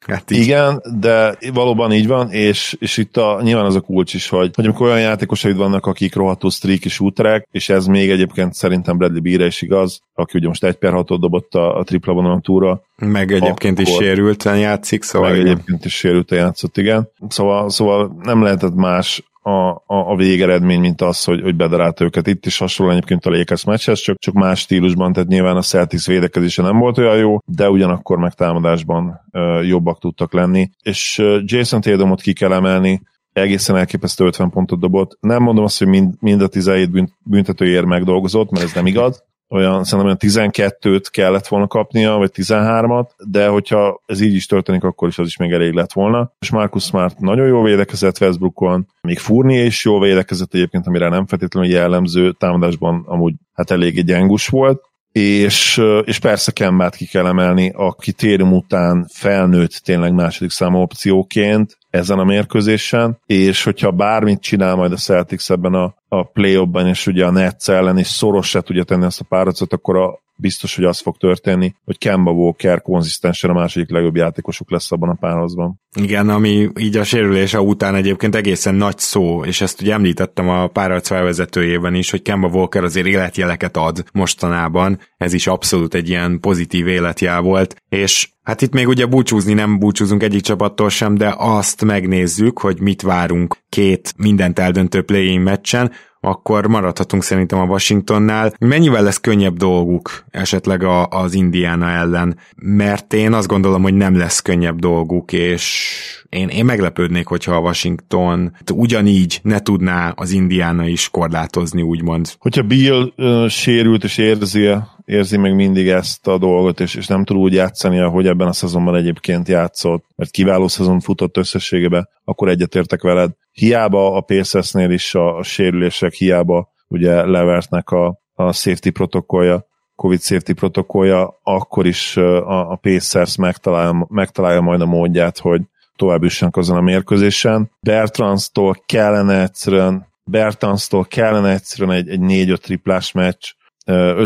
Hát igen, de valóban így van, és, és itt a, nyilván az a kulcs is, hogy, hogy amikor olyan játékosaid vannak, akik rohadtul streak és útrák, és ez még egyébként szerintem Bradley Beal-re is igaz, aki ugye most egy per hatot dobott a, a tripla vonalon túlra. Meg egyébként akkor, is sérülten játszik, szóval... Meg igen. egyébként is sérülten játszott, igen. Szóval, szóval nem lehetett más a, a, a végeredmény, mint az, hogy, hogy bedarált őket. Itt is hasonlóan egyébként a Lakers meccshez, csak, csak más stílusban, tehát nyilván a Celtics védekezése nem volt olyan jó, de ugyanakkor meg támadásban uh, jobbak tudtak lenni. És uh, Jason Tatumot ki kell emelni, egészen elképesztő ötven pontot dobott. Nem mondom azt, hogy mind, mind a tizenhét büntetőért megdolgozott, mert ez nem igaz. Olyan, szerintem olyan tizenkettőt kellett volna kapnia, vagy tizenhármat, de hogyha ez így is történik, akkor is az is még elég lett volna. És Marcus Smart nagyon jól védekezett Westbrookon, még Fournier is jól védekezett egyébként, amire nem feltétlenül jellemző, támadásban amúgy hát eléggé gyengus volt. És, és persze Kembát ki kell emelni, aki térim után felnőtt tényleg második számú opcióként ezen a mérkőzésen, és hogyha bármit csinál majd a Celtics ebben a, a play-offban, és ugye a Nets ellen, és szoros se tudja tenni ezt a párcot, akkor a, biztos, hogy az fog történni, hogy Kemba Walker konzisztensen a második legjobb játékosuk lesz abban a párhozban. Igen, ami így a sérülése után egyébként egészen nagy szó, és ezt ugye említettem a párharc felvezetőjében is, hogy Kemba Walker azért életjeleket ad mostanában, ez is abszolút egy ilyen pozitív életjel volt, és hát itt még ugye búcsúzni nem búcsúzunk egyik csapattól sem, de azt megnézzük, hogy mit várunk két mindent eldöntő play-in meccsen, akkor maradhatunk szerintem a Washingtonnál. Mennyivel lesz könnyebb dolguk esetleg a, az Indiana ellen? Mert én azt gondolom, hogy nem lesz könnyebb dolguk, és én, én meglepődnék, hogyha a Washington ugyanígy ne tudná az Indiana is korlátozni, úgymond. Hogyha Beale uh, sérült és érzi, érzi meg mindig ezt a dolgot, és, és nem tud úgy játszani, ahogy ebben a szezonban egyébként játszott, mert kiváló szezon futott összességében, akkor egyetértek veled. Hiába a Pacersnél is a, a sérülések, hiába ugye Levertnek a, a safety protokollja, Covid safety protokollja, akkor is a, a Pacers megtalálja, megtalálja majd a módját, hogy tovább jussanak azon a mérkőzésen. Bertrandstól kellene egyszerűen, Bertrandstól kellene egyszerűen egy, egy négy-öt triplás meccs,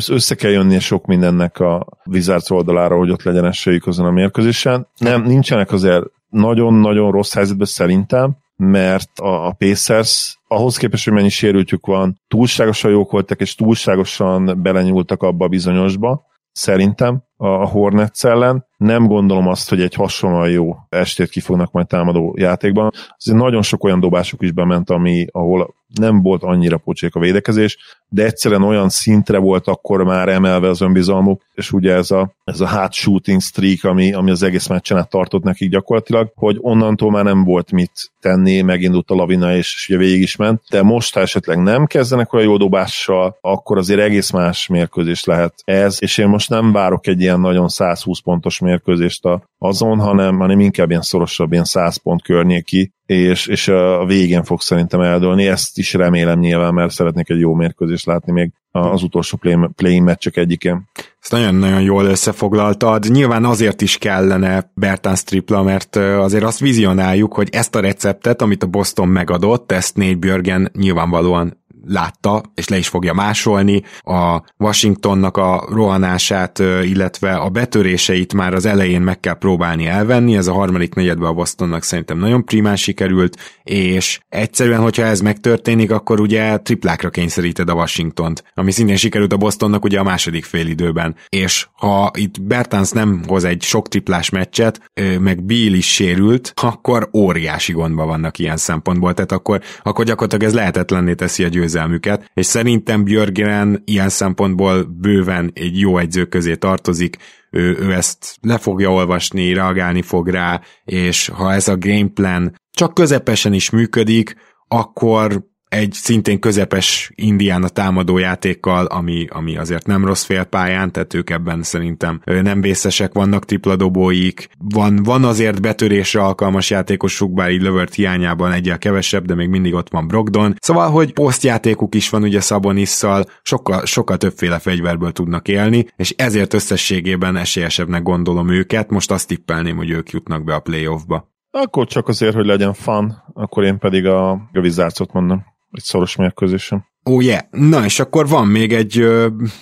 össze kell jönnie sok mindennek a Wizards oldalára, hogy ott legyen esélyük azon a mérkőzésen. Nem, nincsenek azért nagyon-nagyon rossz helyzetben szerintem, mert a, a Pacers ahhoz képest, hogy mennyi sérültjük van, túlságosan jók voltak, és túlságosan belenyúltak abba a bizonyosba, szerintem a, a Hornets ellen. Nem gondolom azt, hogy egy hasonlóan jó estét kifognak majd támadó játékban. Azért nagyon sok olyan dobásuk is bement, ami, ahol nem volt annyira pocsék a védekezés, de egyszerűen olyan szintre volt akkor már emelve az önbizalmuk, és ugye ez a, ez a hot shooting streak, ami, ami az egész meccsen át tartott nekik gyakorlatilag, hogy onnantól már nem volt mit tenni, megindult a lavina, és, és ugye végig is ment, de most, ha esetleg nem kezdenek olyan jó dobással, akkor azért egész más mérkőzés lehet ez, és én most nem várok egy ilyen nagyon százhúsz pontos mérkőzést azon, hanem, hanem inkább ilyen szorosabb, ilyen száz pont környéki, és, és a végén fog szerintem eldőlni. Ezt is remélem nyilván, mert szeretnék egy jó mérkőzést látni még az utolsó play-in meccsek egyikén. Ezt nagyon-nagyon jól összefoglaltad. Nyilván azért is kellene Bertans tripla, mert azért azt vizionáljuk, hogy ezt a receptet, amit a Boston megadott, ezt Nate Bjorkgren nyilvánvalóan látta, és le is fogja másolni. A Washingtonnak a rohanását, illetve a betöréseit már az elején meg kell próbálni elvenni, ez a harmadik negyedben a Bostonnak szerintem nagyon primán sikerült, és egyszerűen, hogyha ez megtörténik, akkor ugye triplákra kényszeríted a Washingtont, ami szintén sikerült a Bostonnak ugye a második fél időben. És ha itt Bertans nem hoz egy sok triplás meccset, meg Beal is sérült, akkor óriási gondban vannak ilyen szempontból, tehát akkor, akkor gyakorlatilag ez lehetetlenné teszi a győzelmet győzelmüket, és szerintem Bjorkgren ilyen szempontból bőven egy jó edző közé tartozik, ő, ő ezt le fogja olvasni, reagálni fog rá, és ha ez a game plan csak közepesen is működik, akkor egy szintén közepes Indiana támadójátékkal, ami, ami azért nem rossz félpályán, tehát ők ebben szerintem nem vészesek, vannak tripladobóik, van, van azért betörésre alkalmas játékosuk, bár így Levert hiányában egyel kevesebb, de még mindig ott van Brogdon. Szóval, hogy posztjátékuk is van ugye Sabonisszal, sokkal, sokkal többféle fegyverből tudnak élni, és ezért összességében esélyesebbnek gondolom őket, most azt tippelném, hogy ők jutnak be a playoffba. Akkor csak azért, hogy legyen fun, akkor én pedig a Wizardsot mondom. Egy szoros mérkőzésem. Ó, oh, yeah. Na, és akkor van még egy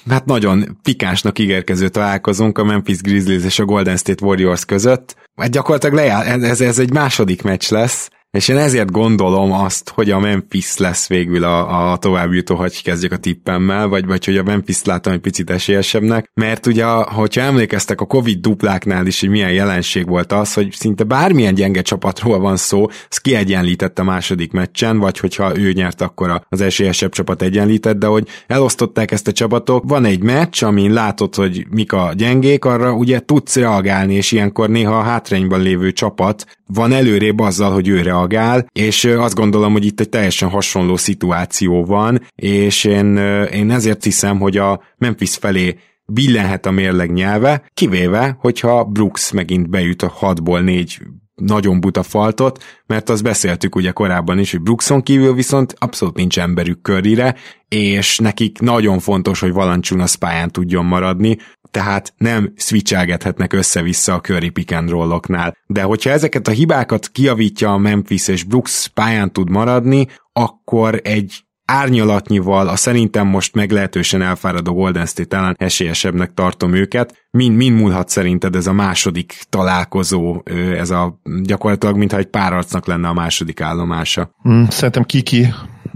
hát nagyon pikásnak ígérkező találkozónk a Memphis Grizzlies és a Golden State Warriors között. Hát gyakorlatilag lejár, ez, ez egy második meccs lesz, és én ezért gondolom azt, hogy a Memphis lesz végül a, a továbbjutó, hogy kezdjük a tippemmel, vagy, vagy hogy a Memphis látom egy picit esélyesebbnek, mert ugye, hogyha emlékeztek a Covid dupláknál is, hogy milyen jelenség volt az, hogy szinte bármilyen gyenge csapatról van szó, az kiegyenlített a második meccsen, vagy hogyha ő nyert, akkor az esélyesebb csapat egyenlített, de hogy elosztották ezt a csapatok, van egy meccs, amin látod, hogy mik a gyengék, arra ugye tudsz reagálni, és ilyenkor néha a hátrányban lévő csapat van előrébb azzal, hogy ő reagál, és azt gondolom, hogy itt egy teljesen hasonló szituáció van, és én, én ezért hiszem, hogy a Memphis felé billenhet a mérleg nyelve, kivéve, hogyha Brooks megint bejut a hatból négy nagyon buta faltot, mert azt beszéltük ugye korábban is, hogy Brookson kívül viszont abszolút nincs emberük Curryre, és nekik nagyon fontos, hogy Valančiunas pályán tudjon maradni, tehát nem switchelgethetnek össze-vissza a Curry pick and rolloknál. De hogyha ezeket a hibákat kijavítja a Memphis és Brooks pályán tud maradni, akkor egy árnyalatnyival a szerintem most meglehetősen elfáradó Golden State ellen esélyesebbnek tartom őket. Mind, mind múlhat szerinted ez a második találkozó, ez a gyakorlatilag mintha egy párharcnak lenne a második állomása? Mm, szerintem kiki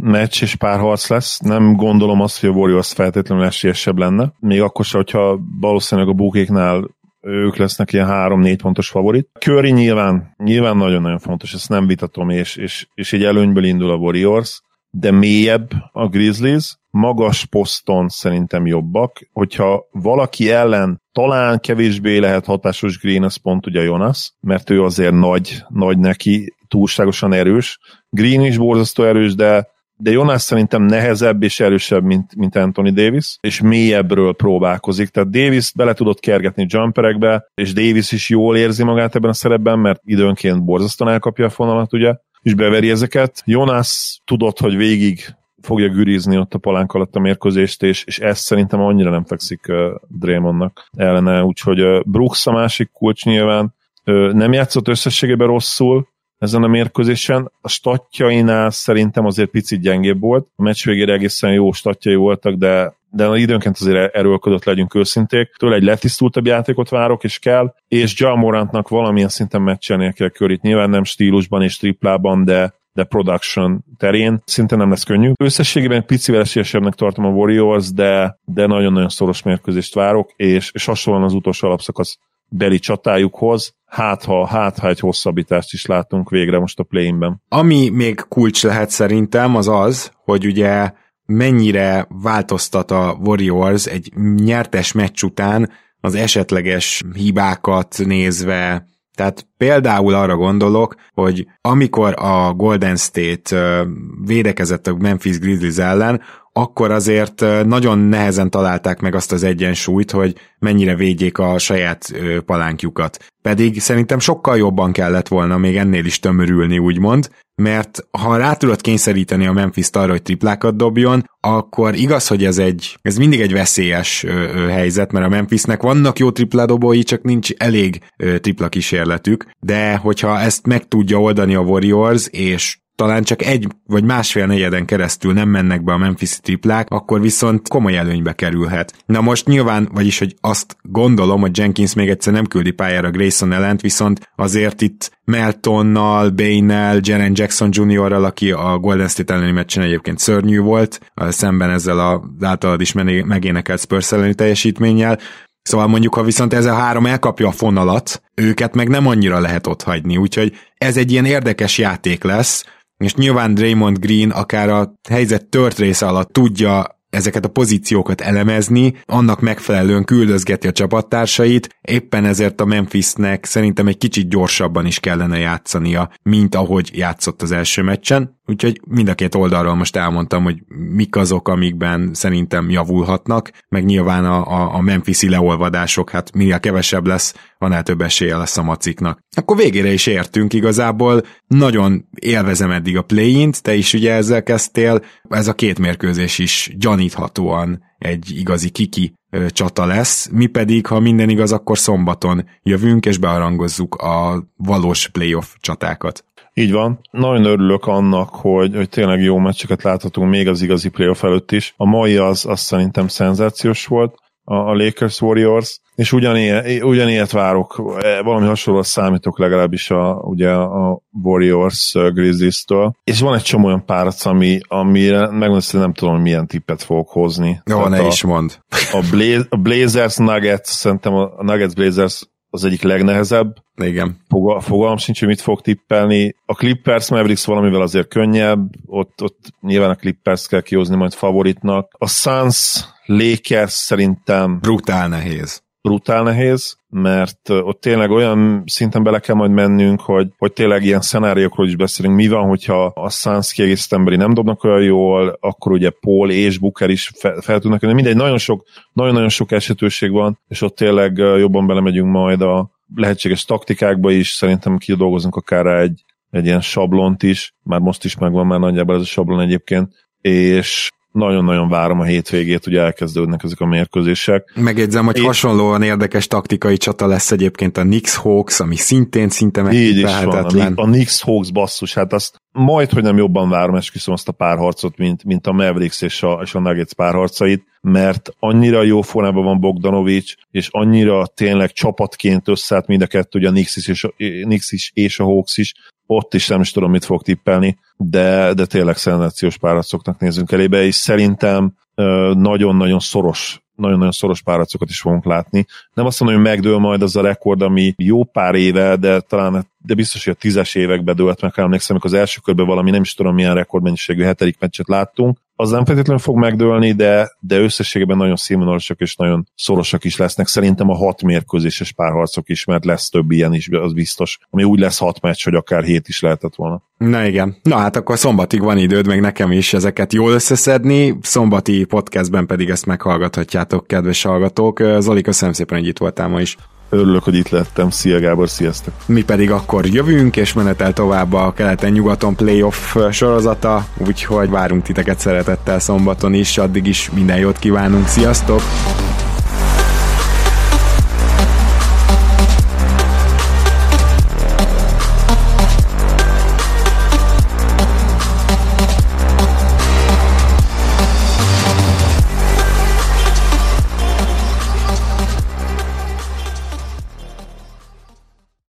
meccs és párharc lesz. Nem gondolom azt, hogy a Warriors feltétlenül esélyesebb lenne. Még akkor sem, hogyha valószínűleg a Bukéknál ők lesznek ilyen három-négy pontos favorit. Curry nyilván, nyilván nagyon-nagyon fontos, ezt nem vitatom, és, és, és egy előnyből indul a Warriors, de mélyebb a Grizzlies, magas poszton szerintem jobbak, hogyha valaki ellen talán kevésbé lehet hatásos Green, az pont ugye Jonas, mert ő azért nagy, nagy neki, túlságosan erős. Green is borzasztó erős, de, de Jonas szerintem nehezebb és erősebb, mint, mint Anthony Davis, és mélyebbről próbálkozik, tehát Davis bele tudott kergetni jumperekbe, és Davis is jól érzi magát ebben a szerepben, mert időnként borzasztóan elkapja a fonalat, ugye, és beveri ezeket. Jonas tudott, hogy végig fogja gürizni ott a palánk alatt a mérkőzést, és, és ez szerintem annyira nem fekszik uh, Draymondnak ellene, úgyhogy uh, Brooks a másik kulcs nyilván, uh, nem játszott összességében rosszul ezen a mérkőzésen, a statjainál szerintem azért picit gyengébb volt, a meccs végére egészen jó statjai voltak, de, de időnként azért erőlködött, legyünk őszinték, tőle egy letisztultabb játékot várok, és kell, és Ja Morantnak valamilyen szinten meccselnie kell Curryt, nyilván nem stílusban és triplában, de, de production terén szinte nem lesz könnyű. Összességében picivel esélyesebbnek tartom a Warriors, de, de nagyon-nagyon szoros mérkőzést várok, és, és hasonlóan az utolsó alapszakasz beli csatájukhoz, hát ha, hát ha egy hosszabbítást is látunk végre most a play-inben. Ami még kulcs lehet szerintem, az az, hogy ugye mennyire változtat a Warriors egy nyertes meccs után az esetleges hibákat nézve. Tehát például arra gondolok, hogy amikor a Golden State védekezett a Memphis Grizzlies ellen, akkor azért nagyon nehezen találták meg azt az egyensúlyt, hogy mennyire védjék a saját palánkjukat. Pedig szerintem sokkal jobban kellett volna még ennél is tömörülni, úgymond, mert ha rá tudod kényszeríteni a Memphist arra, hogy triplákat dobjon, akkor igaz, hogy ez egy, ez mindig egy veszélyes ö, ö, helyzet, mert a Memphisnek vannak jó tripládobói, csak nincs elég ö, tripla kísérletük, de hogyha ezt meg tudja oldani a Warriors, és talán csak egy vagy másfél negyeden keresztül nem mennek be a Memphis triplák, akkor viszont komoly előnybe kerülhet. Na most nyilván, vagyis, hogy azt gondolom, hogy Jenkins még egyszer nem küldi pályára Grayson Allent, viszont azért itt Meltonnal, Bainel, Jaren Jackson juniorral, aki a Golden State elleni meccsen egyébként szörnyű volt, szemben ezzel az általad is megénekelt Spurs elleni teljesítménnyel. Szóval mondjuk, ha viszont ez a három elkapja a fonalat, őket meg nem annyira lehet otthagyni, úgyhogy ez egy ilyen érdekes játék lesz, És nyilván Draymond Green akár a helyzet tört része alatt tudja ezeket a pozíciókat elemezni, annak megfelelően küldözgeti a csapattársait, éppen ezért a Memphisnek szerintem egy kicsit gyorsabban is kellene játszania, mint ahogy játszott az első meccsen. Úgyhogy mind a két oldalról most elmondtam, hogy mik azok, amikben szerintem javulhatnak, meg nyilván a, a, a memphisi leolvadások, hát minél kevesebb lesz, annál több esélye lesz a maciknak. Akkor végére is értünk igazából, nagyon élvezem eddig a play-int, te is ugye ezzel kezdtél, ez a két mérkőzés is gyaníthatóan egy igazi kiki csata lesz, mi pedig, ha minden igaz, akkor szombaton jövünk és beharangozzuk a valós playoff csatákat. Így van. Nagyon örülök annak, hogy, hogy tényleg jó meccseket láthatunk még az igazi playoff előtt is. A mai az, az szerintem szenzációs volt, a, a Lakers Warriors, és ugyanilyet, ugyanilyet várok, valami hasonlóan számítok legalábbis a, ugye a Warriors Grizzlies-től. És van egy csomó olyan párat, ami, amire megmondom, hogy nem tudom, milyen tippet fogok hozni. Jó, ne a, is mondd. A, Bla- a Blazers Nuggets, szerintem a Nuggets Blazers az egyik legnehezebb. Igen. Fogal- fogalmam sincs, hogy mit fog tippelni. A Clippers Mavericks valamivel azért könnyebb, ott, ott nyilván a Clippers kell kihozni majd favoritnak. A Suns Lakers szerintem brutál nehéz. brutál nehéz, mert ott tényleg olyan szinten bele kell majd mennünk, hogy, hogy tényleg ilyen szenáriókról is beszélünk. Mi van, hogyha a Suns kiegészítőemberi nem dobnak olyan jól, akkor ugye Paul és Booker is fel, fel tudnak jönni. Mindegy, nagyon sok, nagyon-nagyon sok esetőség van, és ott tényleg jobban belemegyünk majd a lehetséges taktikákba is. Szerintem kidolgozunk akár egy, egy ilyen sablont is. Már most is megvan már nagyjából ez a sablon egyébként, és nagyon-nagyon várom a hétvégét, ugye elkezdődnek ezek a mérkőzések. Megjegyzem, hogy Én... hasonlóan érdekes taktikai csata lesz egyébként a Knicks-Hawks, ami szintén szinte megkipelhetetlen. A Knicks-Hawks basszus, hát azt majd, hogy nem jobban várom, esküszöm azt a párharcot, mint, mint a Mavericks és a, és a Nuggets párharcait, mert annyira jó formában van Bogdanovic, és annyira tényleg csapatként összeállt mind a kettő, ugye a Knicks is és a, Knicks is és a Hawks is, ott is nem is tudom, mit fog tippelni, de, de tényleg szenzációs párharcoknak nézünk elébe, és szerintem ö, nagyon-nagyon szoros, nagyon-nagyon szoros párharcokat is fogunk látni. Nem azt mondom, hogy megdől majd az a rekord, ami jó pár éve, de talán de biztos, hogy a tízes években dőlt meg, emlékszem, amikor az első körben valami nem is tudom, milyen rekordmennyiségű hetedik meccset láttunk. Az nem feltétlenül fog megdőlni, de, de összességében nagyon színvonalasak és nagyon szorosak is lesznek. Szerintem a hat mérkőzéses párharcok is, mert lesz több ilyen is, az biztos. Ami úgy lesz hat meccs, hogy akár hét is lehetett volna. Na igen. Na hát akkor szombatig van időd, meg nekem is ezeket jól összeszedni. Szombati podcastben pedig ezt meghallgathatjátok, kedves hallgatók. Zoli, köszönöm szépen, hogy itt voltál ma is. Örülök, hogy itt lettem. Szia Gábor, sziasztok! Mi pedig akkor jövünk, és menetel tovább a keleten-nyugaton playoff sorozata, úgyhogy várunk titeket szeretettel szombaton is, addig is minden jót kívánunk, sziasztok!